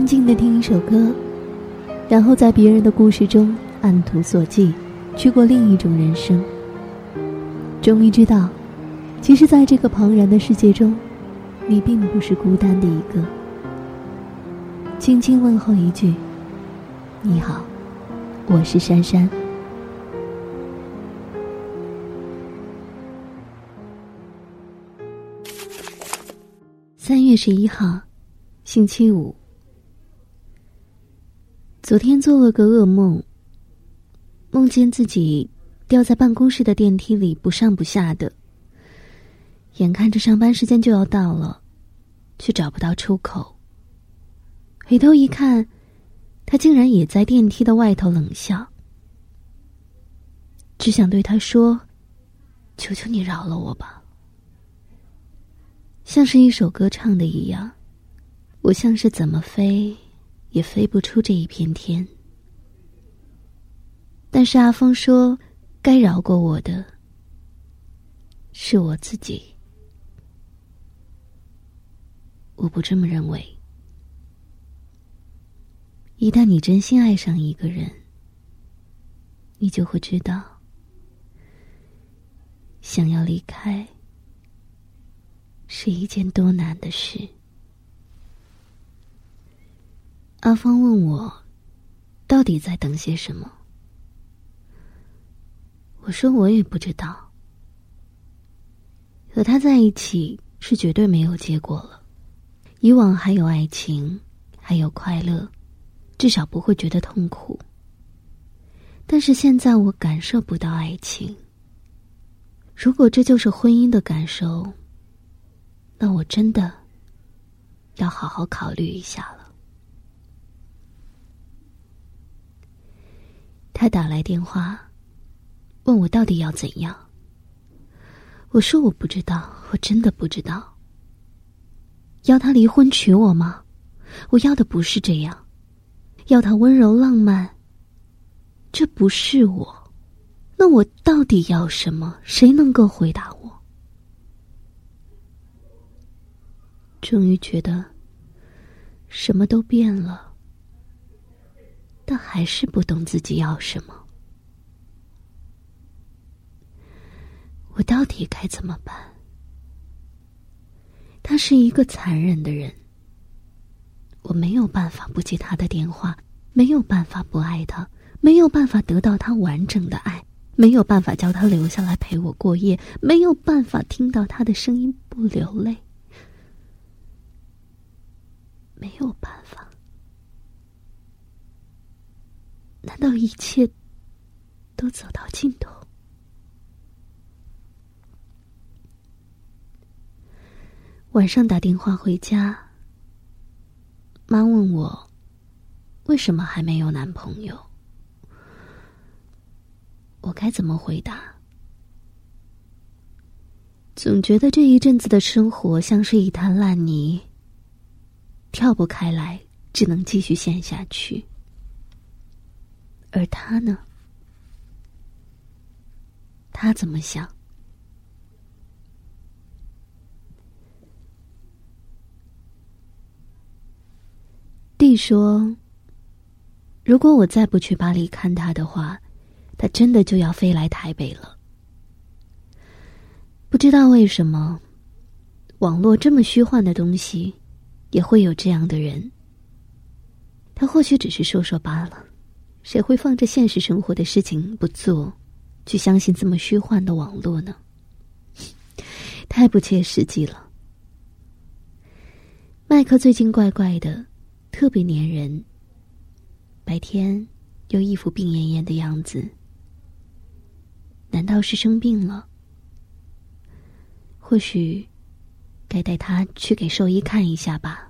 安静地听一首歌，然后在别人的故事中按图索骥，去过另一种人生。终于知道，其实在这个庞然的世界中，你并不是孤单的一个。轻轻问候一句，你好，我是珊珊。3月11号，星期五。昨天做了个噩梦，梦见自己掉在办公室的电梯里，不上不下的。眼看着上班时间就要到了，却找不到出口。回头一看，他竟然也在电梯的外头冷笑。只想对他说，求求你饶了我吧。像是一首歌唱的一样，我像是怎么飞也飞不出这一片天。但是阿峰说，该饶过我的是我自己。我不这么认为。一旦你真心爱上一个人，你就会知道，想要离开是一件多难的事。阿芳问我到底在等些什么，我说我也不知道。和他在一起是绝对没有结果了，以往还有爱情，还有快乐，至少不会觉得痛苦。但是现在我感受不到爱情，如果这就是婚姻的感受，那我真的要好好考虑一下了。他打来电话问我到底要怎样，我说我不知道，我真的不知道。要他离婚娶我吗？我要的不是这样，要他温柔浪漫，这不是我。那我到底要什么？谁能够回答我？终于觉得什么都变了，但还是不懂自己要什么。我到底该怎么办？他是一个残忍的人，我没有办法不接他的电话，没有办法不爱他，没有办法得到他完整的爱，没有办法叫他留下来陪我过夜，没有办法听到他的声音不流泪，没有办法。难道一切都走到尽头？晚上打电话回家，妈问我为什么还没有男朋友，我该怎么回答？总觉得这一阵子的生活像是一滩烂泥，跳不开来，只能继续陷下去。而他呢？他怎么想？弟说，如果我再不去巴黎看他的话，他真的就要飞来台北了。不知道为什么，网络这么虚幻的东西，也会有这样的人。他或许只是说说罢了，谁会放着现实生活的事情不做，去相信这么虚幻的网络呢？太不切实际了。麦克最近怪怪的，特别粘人，白天又一副病恹恹的样子。难道是生病了？或许该带他去给兽医看一下吧。